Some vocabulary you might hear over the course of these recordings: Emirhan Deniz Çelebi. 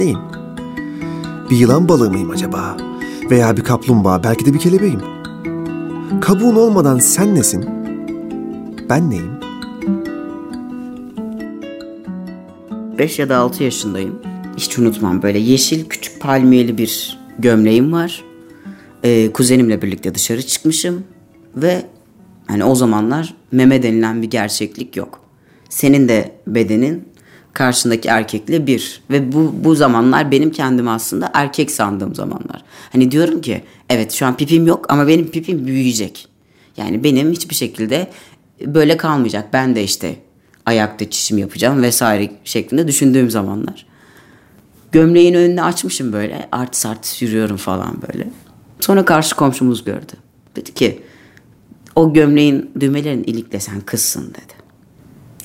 Neyin? Bir yılan balığı mıyım acaba? Veya bir kaplumbağa, belki de bir kelebeğim. Kabuğun olmadan sen nesin? Ben neyim? 5 ya da 6 yaşındayım. Hiç unutmam, böyle yeşil küçük palmiyeli bir gömleğim var. Kuzenimle birlikte dışarı çıkmışım ve hani o zamanlar meme denilen bir gerçeklik yok. Senin de bedenin karşındaki erkekle bir ve bu zamanlar benim kendimi aslında erkek sandığım zamanlar. Hani diyorum ki evet şu an pipim yok ama benim pipim büyüyecek. Yani benim hiçbir şekilde böyle kalmayacak. Ben de işte ayakta çişim yapacağım vesaire şeklinde düşündüğüm zamanlar. Gömleğin önünü açmışım böyle artist artist yürüyorum falan böyle. Sonra karşı komşumuz gördü. Dedi ki o gömleğin düğmelerini ilikle sen kızsın dedi.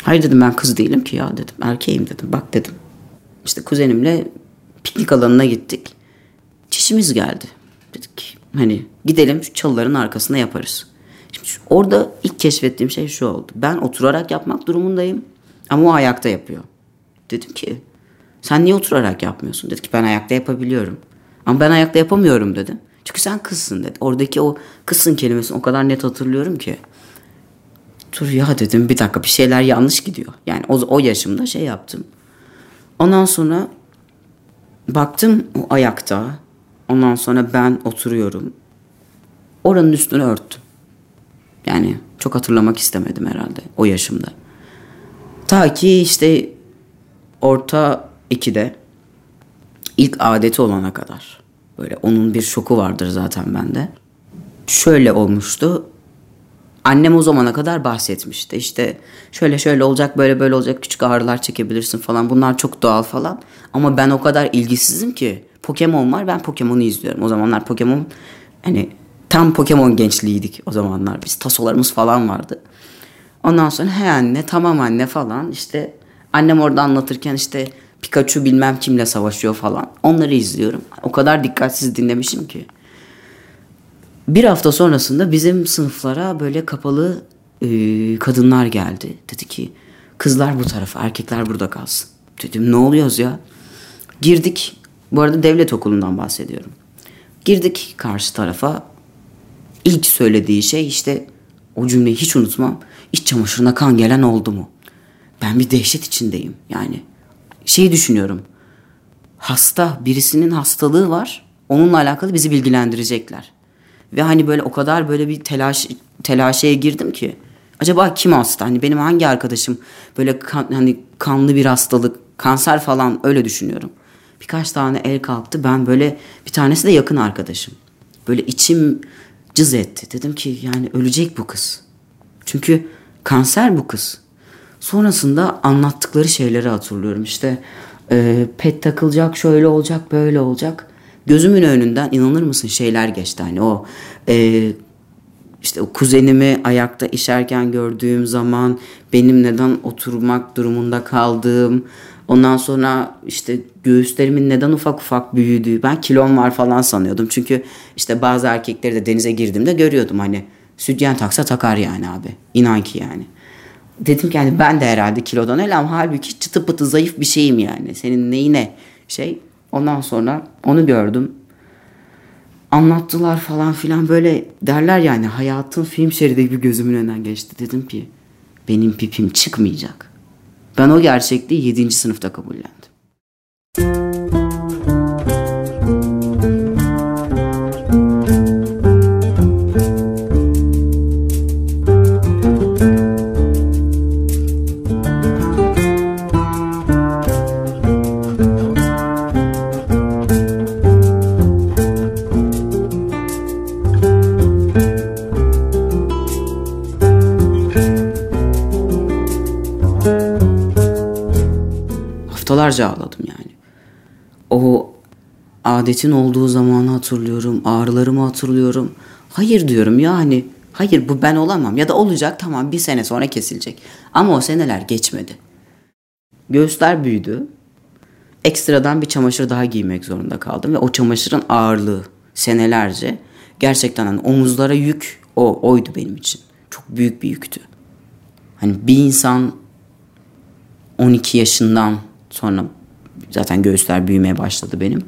Hayır dedim ben kız değilim ki ya dedim erkeğim dedim bak dedim. İşte kuzenimle piknik alanına gittik. Çişimiz geldi. Dedik ki hani gidelim şu çalıların arkasında yaparız. Şimdi orada ilk keşfettiğim şey şu oldu. Ben oturarak yapmak durumundayım ama o ayakta yapıyor. Dedim ki sen niye oturarak yapmıyorsun? Dedi ki ben ayakta yapabiliyorum. Ama ben ayakta yapamıyorum dedim. Çünkü sen kızsın dedi. Oradaki o kızsın kelimesini o kadar net hatırlıyorum ki. Dur ya dedim bir dakika bir şeyler yanlış gidiyor. Yani o yaşımda şey yaptım. Ondan sonra baktım o ayakta. Ondan sonra ben oturuyorum. Oranın üstünü örttüm. Yani çok hatırlamak istemedim herhalde o yaşımda. Ta ki işte orta 2'de ilk adeti olana kadar. Böyle onun bir şoku vardır zaten bende. Şöyle olmuştu. Annem o zamana kadar bahsetmişti. İşte şöyle şöyle olacak, böyle böyle olacak. Küçük ağrılar çekebilirsin falan. Bunlar çok doğal falan. Ama ben o kadar ilgisizim ki. Pokemon var. Ben Pokemon'u izliyorum. O zamanlar Pokemon hani tam Pokemon gençliğiydik o zamanlar. Biz tasolarımız falan vardı. Ondan sonra he anne, tamam anne falan. İşte annem orada anlatırken işte Pikachu bilmem kimle savaşıyor falan. Onları izliyorum. O kadar dikkatsiz dinlemişim ki. Bir hafta sonrasında bizim sınıflara böyle kapalı kadınlar geldi. Dedi ki kızlar bu tarafa, erkekler burada kalsın. Dedim ne oluyoruz ya? Girdik. Bu arada devlet okulundan bahsediyorum. Girdik karşı tarafa. İlk söylediği şey işte o cümleyi hiç unutmam. İç çamaşırına kan gelen oldu mu? Ben bir dehşet içindeyim yani. Şeyi düşünüyorum. Hasta, birisinin hastalığı var. Onunla alakalı bizi bilgilendirecekler. Ve hani böyle o kadar böyle bir telaşeye girdim ki. Acaba kim hasta? Hani benim hangi arkadaşım böyle hani kanlı bir hastalık, kanser falan öyle düşünüyorum. Birkaç tane el kalktı. Ben böyle bir tanesi de yakın arkadaşım. Böyle içim cız etti. Dedim ki yani ölecek bu kız. Çünkü kanser bu kız. Sonrasında anlattıkları şeyleri hatırlıyorum. İşte pet takılacak, şöyle olacak, böyle olacak. Gözümün önünden inanır mısın şeyler geçti. Hani o işte o kuzenimi ayakta işerken gördüğüm zaman benim neden oturmak durumunda kaldığım. Ondan sonra işte göğüslerimin neden ufak ufak büyüdüğü. Ben kilom var falan sanıyordum. Çünkü işte bazı erkekleri de denize girdiğimde görüyordum. Hani sütyen taksa takar yani abi. İnan ki yani. Dedim ki yani ben de herhalde kilodan öyle ama halbuki çıtı pıtı zayıf bir şeyim yani. Senin neyine şey. Ondan sonra onu gördüm. Anlattılar falan filan böyle derler yani hayatın film şeridi gibi gözümün önünden geçti. Dedim ki benim pipim çıkmayacak. Ben o gerçekliği 7. sınıfta kabullendim. Haftalarca ağladım yani. O adetin olduğu zamanı hatırlıyorum. Ağrılarımı hatırlıyorum. Hayır diyorum ya hani. Hayır bu ben olamam. Ya da olacak tamam bir sene sonra kesilecek. Ama o seneler geçmedi. Göğüsler büyüdü. Ekstradan bir çamaşır daha giymek zorunda kaldım. Ve o çamaşırın ağırlığı senelerce. Gerçekten hani omuzlara yük oydu benim için. Çok büyük bir yüktü. Hani bir insan 12 yaşından sonra zaten göğüsler büyümeye başladı benim.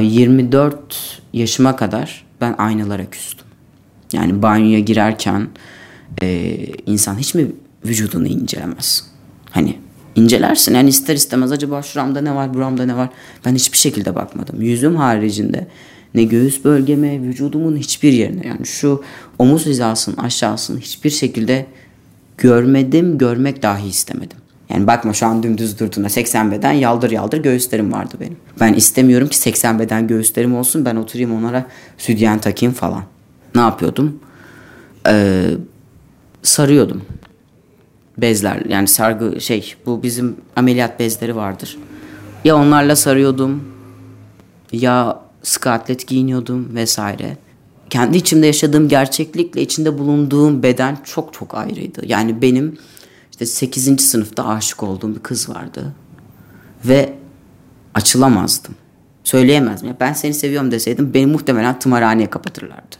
24 yaşıma kadar ben aynalara küstüm. Yani banyoya girerken insan hiç mi vücudunu incelemez? Hani incelersin, yani ister istemez acaba şuramda ne var, buramda ne var? Ben hiçbir şekilde bakmadım. Yüzüm haricinde ne göğüs bölgeme, vücudumun hiçbir yerine, yani şu omuz hizasının aşağısını hiçbir şekilde görmedim, görmek dahi istemedim. Yani bakma şu an dümdüz durduğuna 80 beden yaldır yaldır göğüslerim vardı benim. Ben istemiyorum ki 80 beden göğüslerim olsun, ben oturayım onlara sütyen takayım falan. Ne yapıyordum? Sarıyordum. Bezler, yani sargı bu bizim ameliyat bezleri vardır. Ya onlarla sarıyordum ya sıkı atlet giyiniyordum vesaire. Kendi içimde yaşadığım gerçeklikle içinde bulunduğum beden çok çok ayrıydı. Yani benim 8. sınıfta aşık olduğum bir kız vardı ve açılamazdım, söyleyemezdim. Ya ben seni seviyorum deseydim beni muhtemelen tımarhaneye kapatırlardı.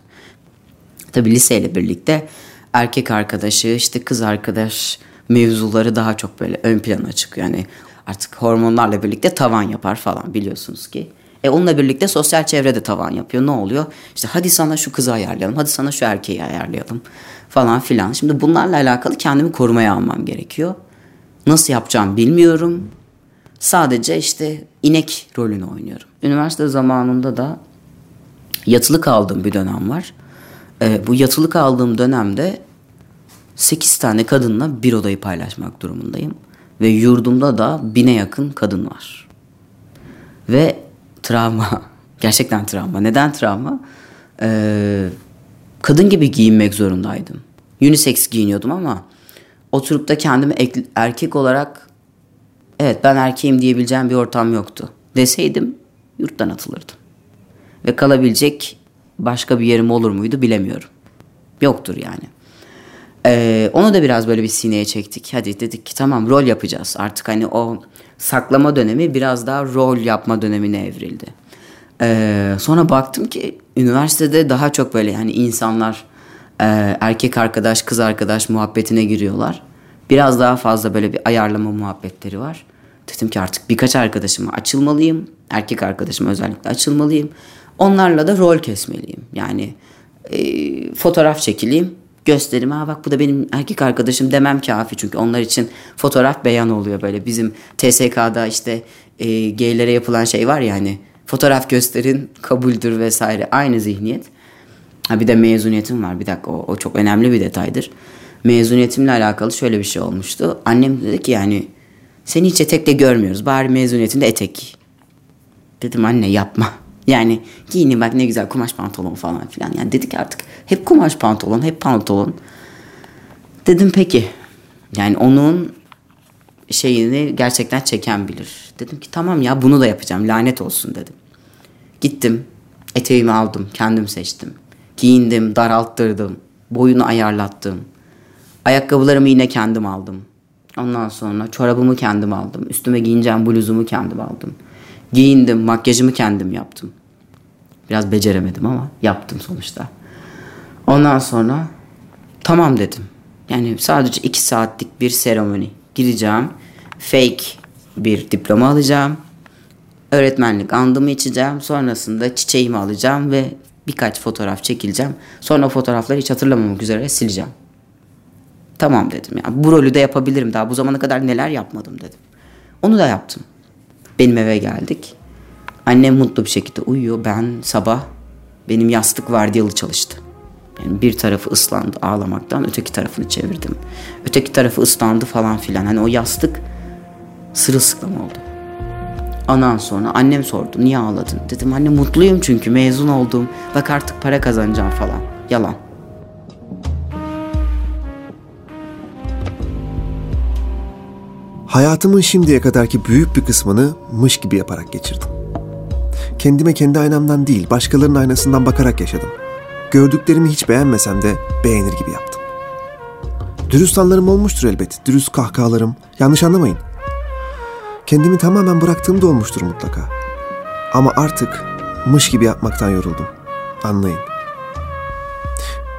Tabii liseyle birlikte erkek arkadaşı, kız arkadaş mevzuları daha çok böyle ön plana çıkıyor. Yani artık hormonlarla birlikte tavan yapar falan, biliyorsunuz ki. Onunla birlikte sosyal çevrede tavan yapıyor. Ne oluyor? Hadi sana şu kızı ayarlayalım, hadi sana şu erkeği ayarlayalım falan filan. Şimdi bunlarla alakalı kendimi korumaya almam gerekiyor. Nasıl yapacağım bilmiyorum. Sadece inek rolünü oynuyorum. Üniversite zamanında da yatılı kaldığım bir dönem var. Bu yatılı kaldığım dönemde 8 tane kadınla bir odayı paylaşmak durumundayım. Ve yurdumda da 1000'e yakın kadın var. Ve travma. Gerçekten travma. Neden travma? Kadın gibi giyinmek zorundaydım. Unisex giyiniyordum ama oturup da kendimi erkek olarak, evet ben erkeğim diyebileceğim bir ortam yoktu. Deseydim yurttan atılırdım. Ve kalabilecek başka bir yerim olur muydu bilemiyorum. Yoktur yani. Onu da biraz böyle bir sineye çektik. Hadi dedik ki tamam, rol yapacağız. Artık hani o saklama dönemi biraz daha rol yapma dönemine evrildi. Sonra baktım ki üniversitede daha çok böyle yani insanlar erkek arkadaş, kız arkadaş muhabbetine giriyorlar. Biraz daha fazla böyle bir ayarlama muhabbetleri var. Dedim ki artık birkaç arkadaşıma açılmalıyım. Erkek arkadaşıma özellikle açılmalıyım. Onlarla da rol kesmeliyim. Yani fotoğraf çekileyim. Gösterime bak bu da benim erkek arkadaşım demem kafi, çünkü onlar için fotoğraf beyan oluyor böyle. Bizim TSK'da geylere yapılan şey var ya hani, fotoğraf gösterin kabuldür vesaire, aynı zihniyet. Bir de mezuniyetim var, bir dakika o çok önemli bir detaydır. Mezuniyetimle alakalı şöyle bir şey olmuştu. Annem dedi ki yani seni hiç etekle görmüyoruz, bari mezuniyetinde etek giy. Dedim anne yapma. Yani giyineyim bak ne güzel kumaş pantolon falan filan. Yani dedik artık hep kumaş pantolon, hep pantolon. Dedim peki. Yani onun şeyini gerçekten çeken bilir. Dedim ki tamam ya bunu da yapacağım, lanet olsun dedim. Gittim eteğimi aldım, kendim seçtim. Giyindim, daralttırdım, boyunu ayarlattım. Ayakkabılarımı yine kendim aldım. Ondan sonra çorabımı kendim aldım. Üstüme giyineceğim bluzumu kendim aldım. Giyindim, makyajımı kendim yaptım. Biraz beceremedim ama yaptım sonuçta. Ondan sonra tamam dedim. Yani sadece 2 saatlik bir seremoni. Gireceğim, fake bir diploma alacağım. Öğretmenlik andımı içeceğim. Sonrasında çiçeğimi alacağım ve birkaç fotoğraf çekileceğim. Sonra o fotoğrafları hiç hatırlamamak üzere sileceğim. Tamam dedim. Yani bu rolü de yapabilirim. Daha bu zamana kadar neler yapmadım dedim. Onu da yaptım. Benim eve geldik. Annem mutlu bir şekilde uyuyor. Benim yastık vardiyalı çalıştı. Yani bir tarafı ıslandı ağlamaktan, öteki tarafını çevirdim. Öteki tarafı ıslandı falan filan. Hani o yastık sırılsıklam oldu. Ondan sonra annem sordu niye ağladın? Dedim anne mutluyum çünkü mezun oldum. Bak artık para kazanacağım falan. Yalan. Hayatımın şimdiye kadarki büyük bir kısmını mış gibi yaparak geçirdim. Kendime kendi aynamdan değil, başkalarının aynasından bakarak yaşadım. Gördüklerimi hiç beğenmesem de beğenir gibi yaptım. Dürüst anlarım olmuştur elbet, dürüst kahkahalarım, yanlış anlamayın. Kendimi tamamen bıraktığım da olmuştur mutlaka. Ama artık mış gibi yapmaktan yoruldum, anlayın.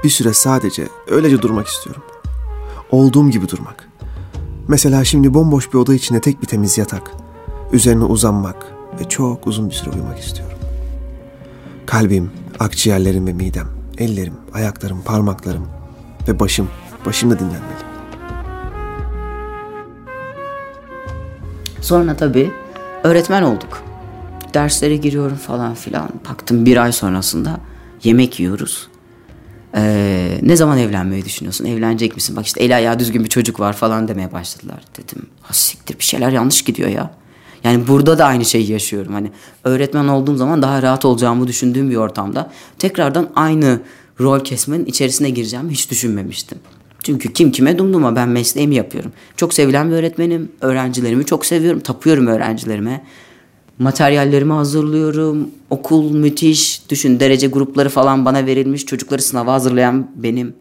Bir süre sadece öylece durmak istiyorum. Olduğum gibi durmak. Mesela şimdi bomboş bir oda içinde tek bir temiz yatak. üzerine uzanmak ve çok uzun bir süre uyumak istiyorum. Kalbim, akciğerlerim ve midem, ellerim, ayaklarım, parmaklarım ve başım da dinlenmeli. Sonra tabii öğretmen olduk. Derslere giriyorum falan filan. Baktım bir ay sonrasında yemek yiyoruz. Ne zaman evlenmeyi düşünüyorsun? Evlenecek misin? Bak işte el ayağı düzgün bir çocuk var falan demeye başladılar. Dedim siktir, bir şeyler yanlış gidiyor ya. Yani burada da aynı şeyi yaşıyorum. Hani öğretmen olduğum zaman daha rahat olacağımı düşündüğüm bir ortamda tekrardan aynı rol kesmenin içerisine gireceğimi hiç düşünmemiştim. Çünkü kim kime dumduma, ben mesleğimi yapıyorum. Çok sevilen bir öğretmenim. Öğrencilerimi çok seviyorum. Tapıyorum öğrencilerime. Materyallerimi hazırlıyorum. Okul müthiş. Düşün, derece grupları falan bana verilmiş. Çocukları sınava hazırlayan benim.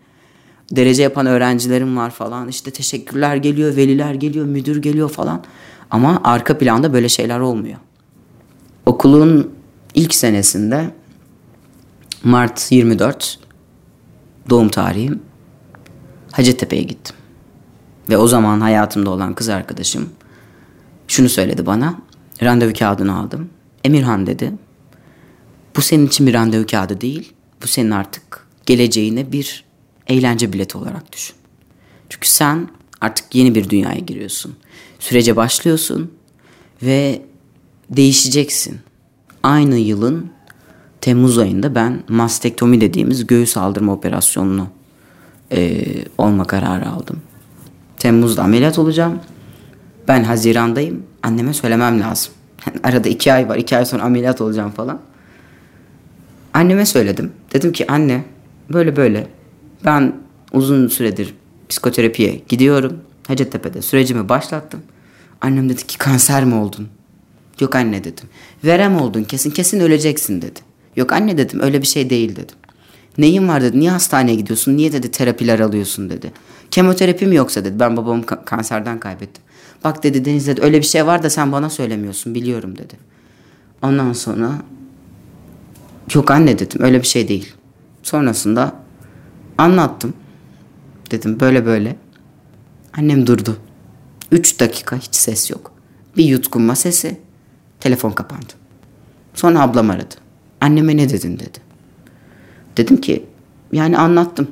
Derece yapan öğrencilerim var falan. İşte teşekkürler geliyor, veliler geliyor, müdür geliyor falan. Ama arka planda böyle şeyler olmuyor. Okulun ilk senesinde Mart 24 doğum tarihim. Hacettepe'ye gittim. Ve o zaman hayatımda olan kız arkadaşım şunu söyledi bana. Randevu kağıdını aldım. Emirhan dedi. Bu senin için bir randevu kağıdı değil. Bu senin artık geleceğine bir eğlence bileti olarak düşün. Çünkü sen artık yeni bir dünyaya giriyorsun. Sürece başlıyorsun ve değişeceksin. Aynı yılın Temmuz ayında ben mastektomi dediğimiz göğüs aldırma operasyonunu olma kararı aldım. Temmuz'da ameliyat olacağım. Ben Haziran'dayım. Anneme söylemem lazım. Arada 2 ay var. 2 ay sonra ameliyat olacağım falan. Anneme söyledim. Dedim ki anne böyle ben uzun süredir psikoterapiye gidiyorum. Hacettepe'de sürecimi başlattım. Annem dedi ki kanser mi oldun? Yok anne dedim. Verem oldun kesin öleceksin dedi. Yok anne dedim, öyle bir şey değil dedim. Neyin var dedi, niye hastaneye gidiyorsun, niye dedi terapiler alıyorsun dedi. Kemoterapi mi yoksa dedi, ben babamı kanserden kaybettim. Bak dedi Deniz dedi, öyle bir şey var da sen bana söylemiyorsun, biliyorum dedi. Ondan sonra yok anne dedim, öyle bir şey değil. Sonrasında anlattım. Dedim böyle. Annem durdu. 3 dakika hiç ses yok. Bir yutkunma sesi. Telefon kapandı. Sonra ablam aradı. Anneme ne dedin dedi. Dedim ki yani anlattım.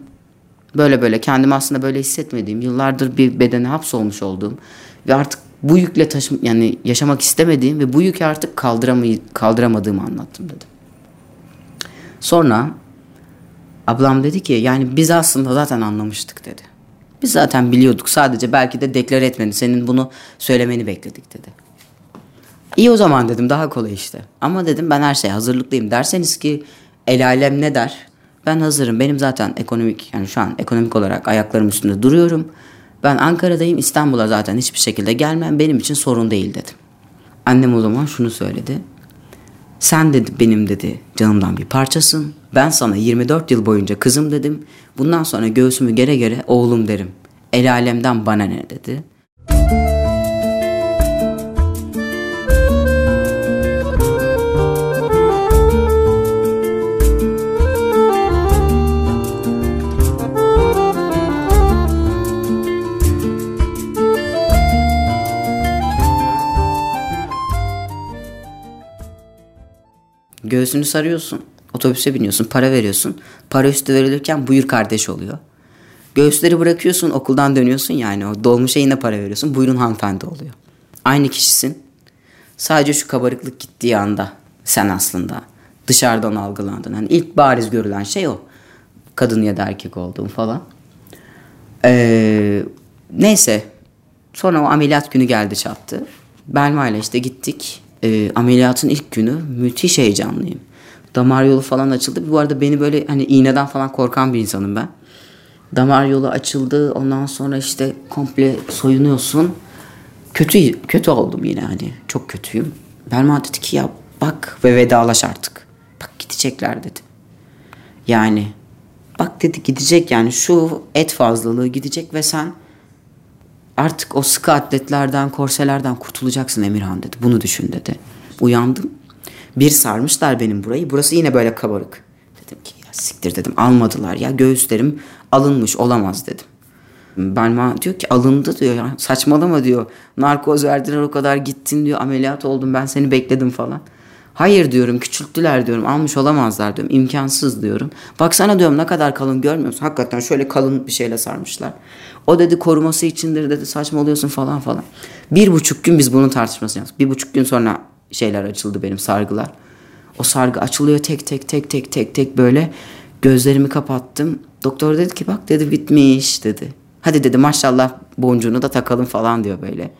Böyle kendimi aslında böyle hissetmediğim, yıllardır bir bedene hapsolmuş olduğum ve artık bu yükle yaşamak istemediğim ve bu yükü artık kaldıramadığımı anlattım dedim. Sonra ablam dedi ki yani biz aslında zaten anlamıştık dedi. Biz zaten biliyorduk, sadece belki de deklar etmeni, senin bunu söylemeni bekledik dedi. İyi o zaman dedim, daha kolay işte. Ama dedim ben her şeye hazırlıklıyım. Derseniz ki el alem ne der? Ben hazırım. Benim zaten şu an ekonomik olarak ayaklarım üstünde duruyorum. Ben Ankara'dayım, İstanbul'a zaten hiçbir şekilde gelmem benim için sorun değil dedim. Annem o zaman şunu söyledi. Sen dedi benim dedi canımdan bir parçasın. Ben sana 24 yıl boyunca kızım dedim. Bundan sonra göğsümü gere gere oğlum derim. El alemden bana ne dedi. Göğsünü sarıyorsun, otobüse biniyorsun, para veriyorsun. Para üstü verilirken buyur kardeş oluyor. Göğüsleri bırakıyorsun, okuldan dönüyorsun, yani o dolmuşa yine para veriyorsun. Buyurun hanımefendi oluyor. Aynı kişisin. Sadece şu kabarıklık gittiği anda sen aslında dışarıdan algılandın. Hani ilk bariz görülen şey o. Kadın ya da erkek olduğun falan. Neyse. Sonra o ameliyat günü geldi çattı. Belma ile işte gittik. Ameliyatın ilk günü müthiş heyecanlıyım. Damar yolu falan açıldı. Bu arada beni böyle hani iğneden falan korkan bir insanım ben. Damar yolu açıldı. Ondan sonra işte komple soyunuyorsun. Kötü oldum yine hani. Çok kötüyüm. Belma dedi ki ya bak ve vedalaş artık. Bak gidecekler dedi. Yani bak dedi gidecek, yani şu et fazlalığı gidecek ve sen artık o sıkı atletlerden, korselerden kurtulacaksın Emirhan dedi. Bunu düşün dedi. Uyandım. Bir sarmışlar benim burayı. Burası yine böyle kabarık. Dedim ki ya siktir dedim. Almadılar ya. Göğüslerim alınmış, olamaz dedim. Belma diyor ki alındı diyor ya, saçmalama diyor. Narkoz verdiler o kadar, gittin diyor, ameliyat oldum, ben seni bekledim falan. Hayır diyorum, küçülttüler diyorum, almış olamazlar diyorum, imkansız diyorum. Baksana diyorum ne kadar kalın, görmüyor musun? Hakikaten şöyle kalın bir şeyle sarmışlar. O dedi koruması içindir dedi, saçmalıyorsun falan falan. 1,5 gün biz bunun tartışmasını yaptık. 1,5 gün sonra şeyler açıldı, benim sargılar. O sargı açılıyor tek tek böyle. Gözlerimi kapattım. Doktor dedi ki bak dedi bitmiş dedi. Hadi dedi maşallah boncuğunu da takalım falan diyor böyle.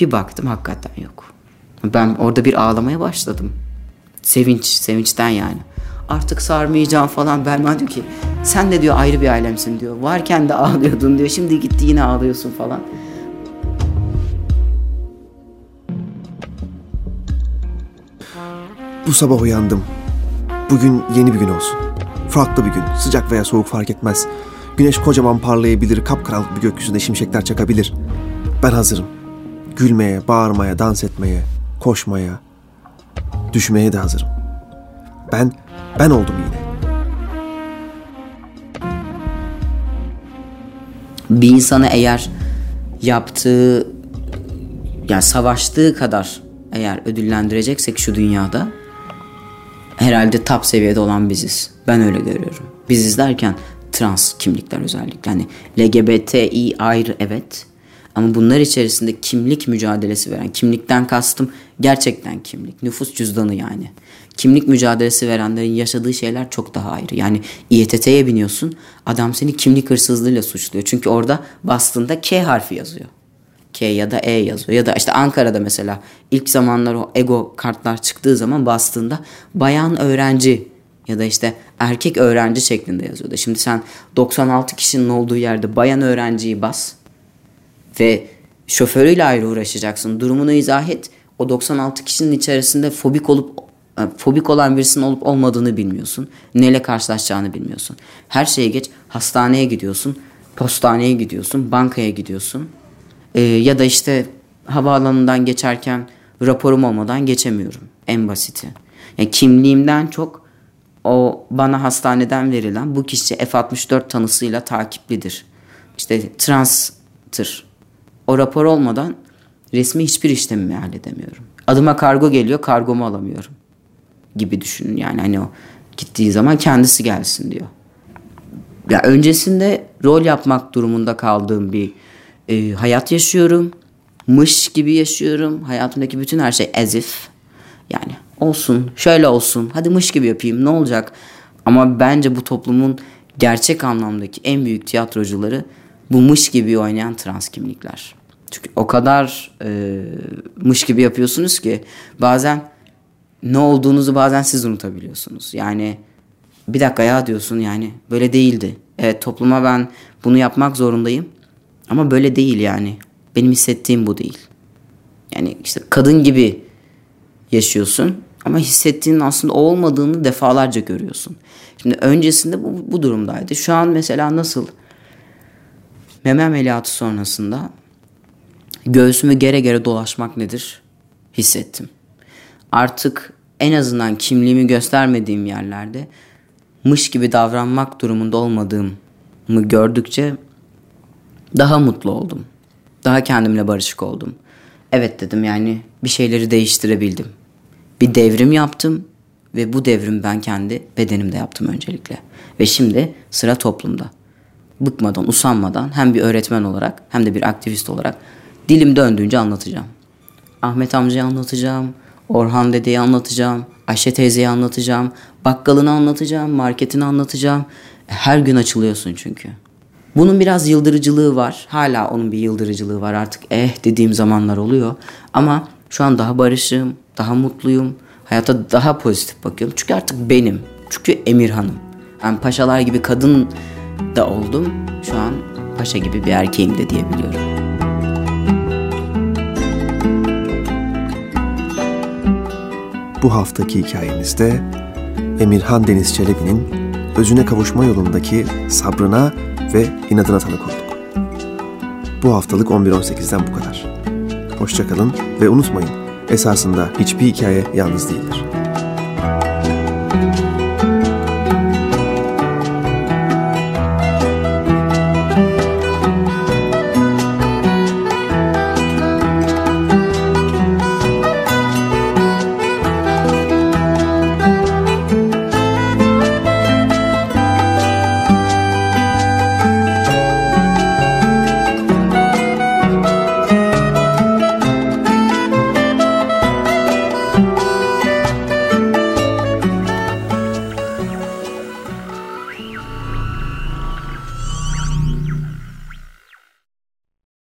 Bir baktım hakikaten yok. Ben orada bir ağlamaya başladım. Sevinçten yani. Artık sarmayacağım falan. Belma diyor ki sen de diyor ayrı bir alemsin diyor. Varken de ağlıyordun diyor. Şimdi gitti yine ağlıyorsun falan. Bu sabah uyandım. Bugün yeni bir gün olsun. Farklı bir gün. Sıcak veya soğuk fark etmez. Güneş kocaman parlayabilir, kapkaranlık bir gökyüzünde şimşekler çakabilir. Ben hazırım. Gülmeye, bağırmaya, dans etmeye, koşmaya, düşmeye de hazırım. Ben oldum yine. Bir insanı eğer yaptığı, yani savaştığı kadar eğer ödüllendireceksek şu dünyada, herhalde top seviyede olan biziz. Ben öyle görüyorum. Biziz derken trans kimlikler özellikle. Yani LGBTİ ayrı evet. Ama bunlar içerisinde kimlik mücadelesi veren, kimlikten kastım gerçekten kimlik, nüfus cüzdanı yani. Kimlik mücadelesi verenlerin yaşadığı şeyler çok daha ayrı. Yani İETT'ye biniyorsun, adam seni kimlik hırsızlığıyla suçluyor. Çünkü orada bastığında K harfi yazıyor. K ya da E yazıyor. Ya da işte Ankara'da mesela ilk zamanlar o ego kartlar çıktığı zaman bastığında bayan öğrenci ya da işte erkek öğrenci şeklinde yazıyordu. Şimdi sen 96 kişinin olduğu yerde bayan öğrenciyi bas ve şoförüyle ayrı uğraşacaksın. Durumunu izah et. O 96 kişinin içerisinde fobik olan birisinin olup olmadığını bilmiyorsun. Neyle karşılaşacağını bilmiyorsun. Her şeye geç. Hastaneye gidiyorsun. Postaneye gidiyorsun. Bankaya gidiyorsun. Ya da işte havaalanından geçerken raporum olmadan geçemiyorum. En basiti. Yani kimliğimden çok o bana hastaneden verilen bu kişi F64 tanısıyla takiplidir. İşte transtır. O rapor olmadan resmi hiçbir işlemi halledemiyorum. Adıma kargo geliyor, kargomu alamıyorum gibi düşünün. Yani hani o gittiği zaman kendisi gelsin diyor. Ya öncesinde rol yapmak durumunda kaldığım bir hayat yaşıyorum. Mış gibi yaşıyorum. Hayatımdaki bütün her şey as if. Yani olsun, şöyle olsun. Hadi mış gibi yapayım, ne olacak? Ama bence bu toplumun gerçek anlamdaki en büyük tiyatrocuları bu mış gibi oynayan trans kimlikler. Çünkü o kadar mış gibi yapıyorsunuz ki bazen ne olduğunuzu bazen siz unutabiliyorsunuz. Yani bir dakika ya diyorsun, yani böyle değildi. Evet, topluma ben bunu yapmak zorundayım. Ama böyle değil yani. Benim hissettiğim bu değil. Yani işte kadın gibi yaşıyorsun ama hissettiğinin aslında o olmadığını defalarca görüyorsun. Şimdi öncesinde bu durumdaydı. Şu an mesela nasıl? Meme ameliyatı sonrasında göğsümü gere gere dolaşmak nedir hissettim. Artık en azından kimliğimi göstermediğim yerlerde mış gibi davranmak durumunda olmadığımı gördükçe daha mutlu oldum. Daha kendimle barışık oldum. Evet dedim, yani bir şeyleri değiştirebildim. Bir devrim yaptım ve bu devrim ben kendi bedenimde yaptım öncelikle. Ve şimdi sıra toplumda. Bıkmadan, usanmadan hem bir öğretmen olarak hem de bir aktivist olarak dilim döndüğünce anlatacağım. Ahmet amcayı anlatacağım, Orhan dedeyi anlatacağım, Ayşe teyzeyi anlatacağım, bakkalını anlatacağım, marketini anlatacağım. Her gün açılıyorsun çünkü. Bunun biraz yıldırıcılığı var. Hala onun bir yıldırıcılığı var artık. Dediğim zamanlar oluyor. Ama şu an daha barışığım, daha mutluyum. Hayata daha pozitif bakıyorum. Çünkü artık benim. Çünkü Emirhan'ım. Yani paşalar gibi kadın da oldum. Şu an paşa gibi bir erkeğim de diyebiliyorum. Bu haftaki hikayemizde Emirhan Deniz Çelebi'nin özüne kavuşma yolundaki sabrına ve inadına tanık olduk. Bu haftalık 11.18'den bu kadar. Hoşça kalın ve unutmayın, esasında hiçbir hikaye yalnız değildir.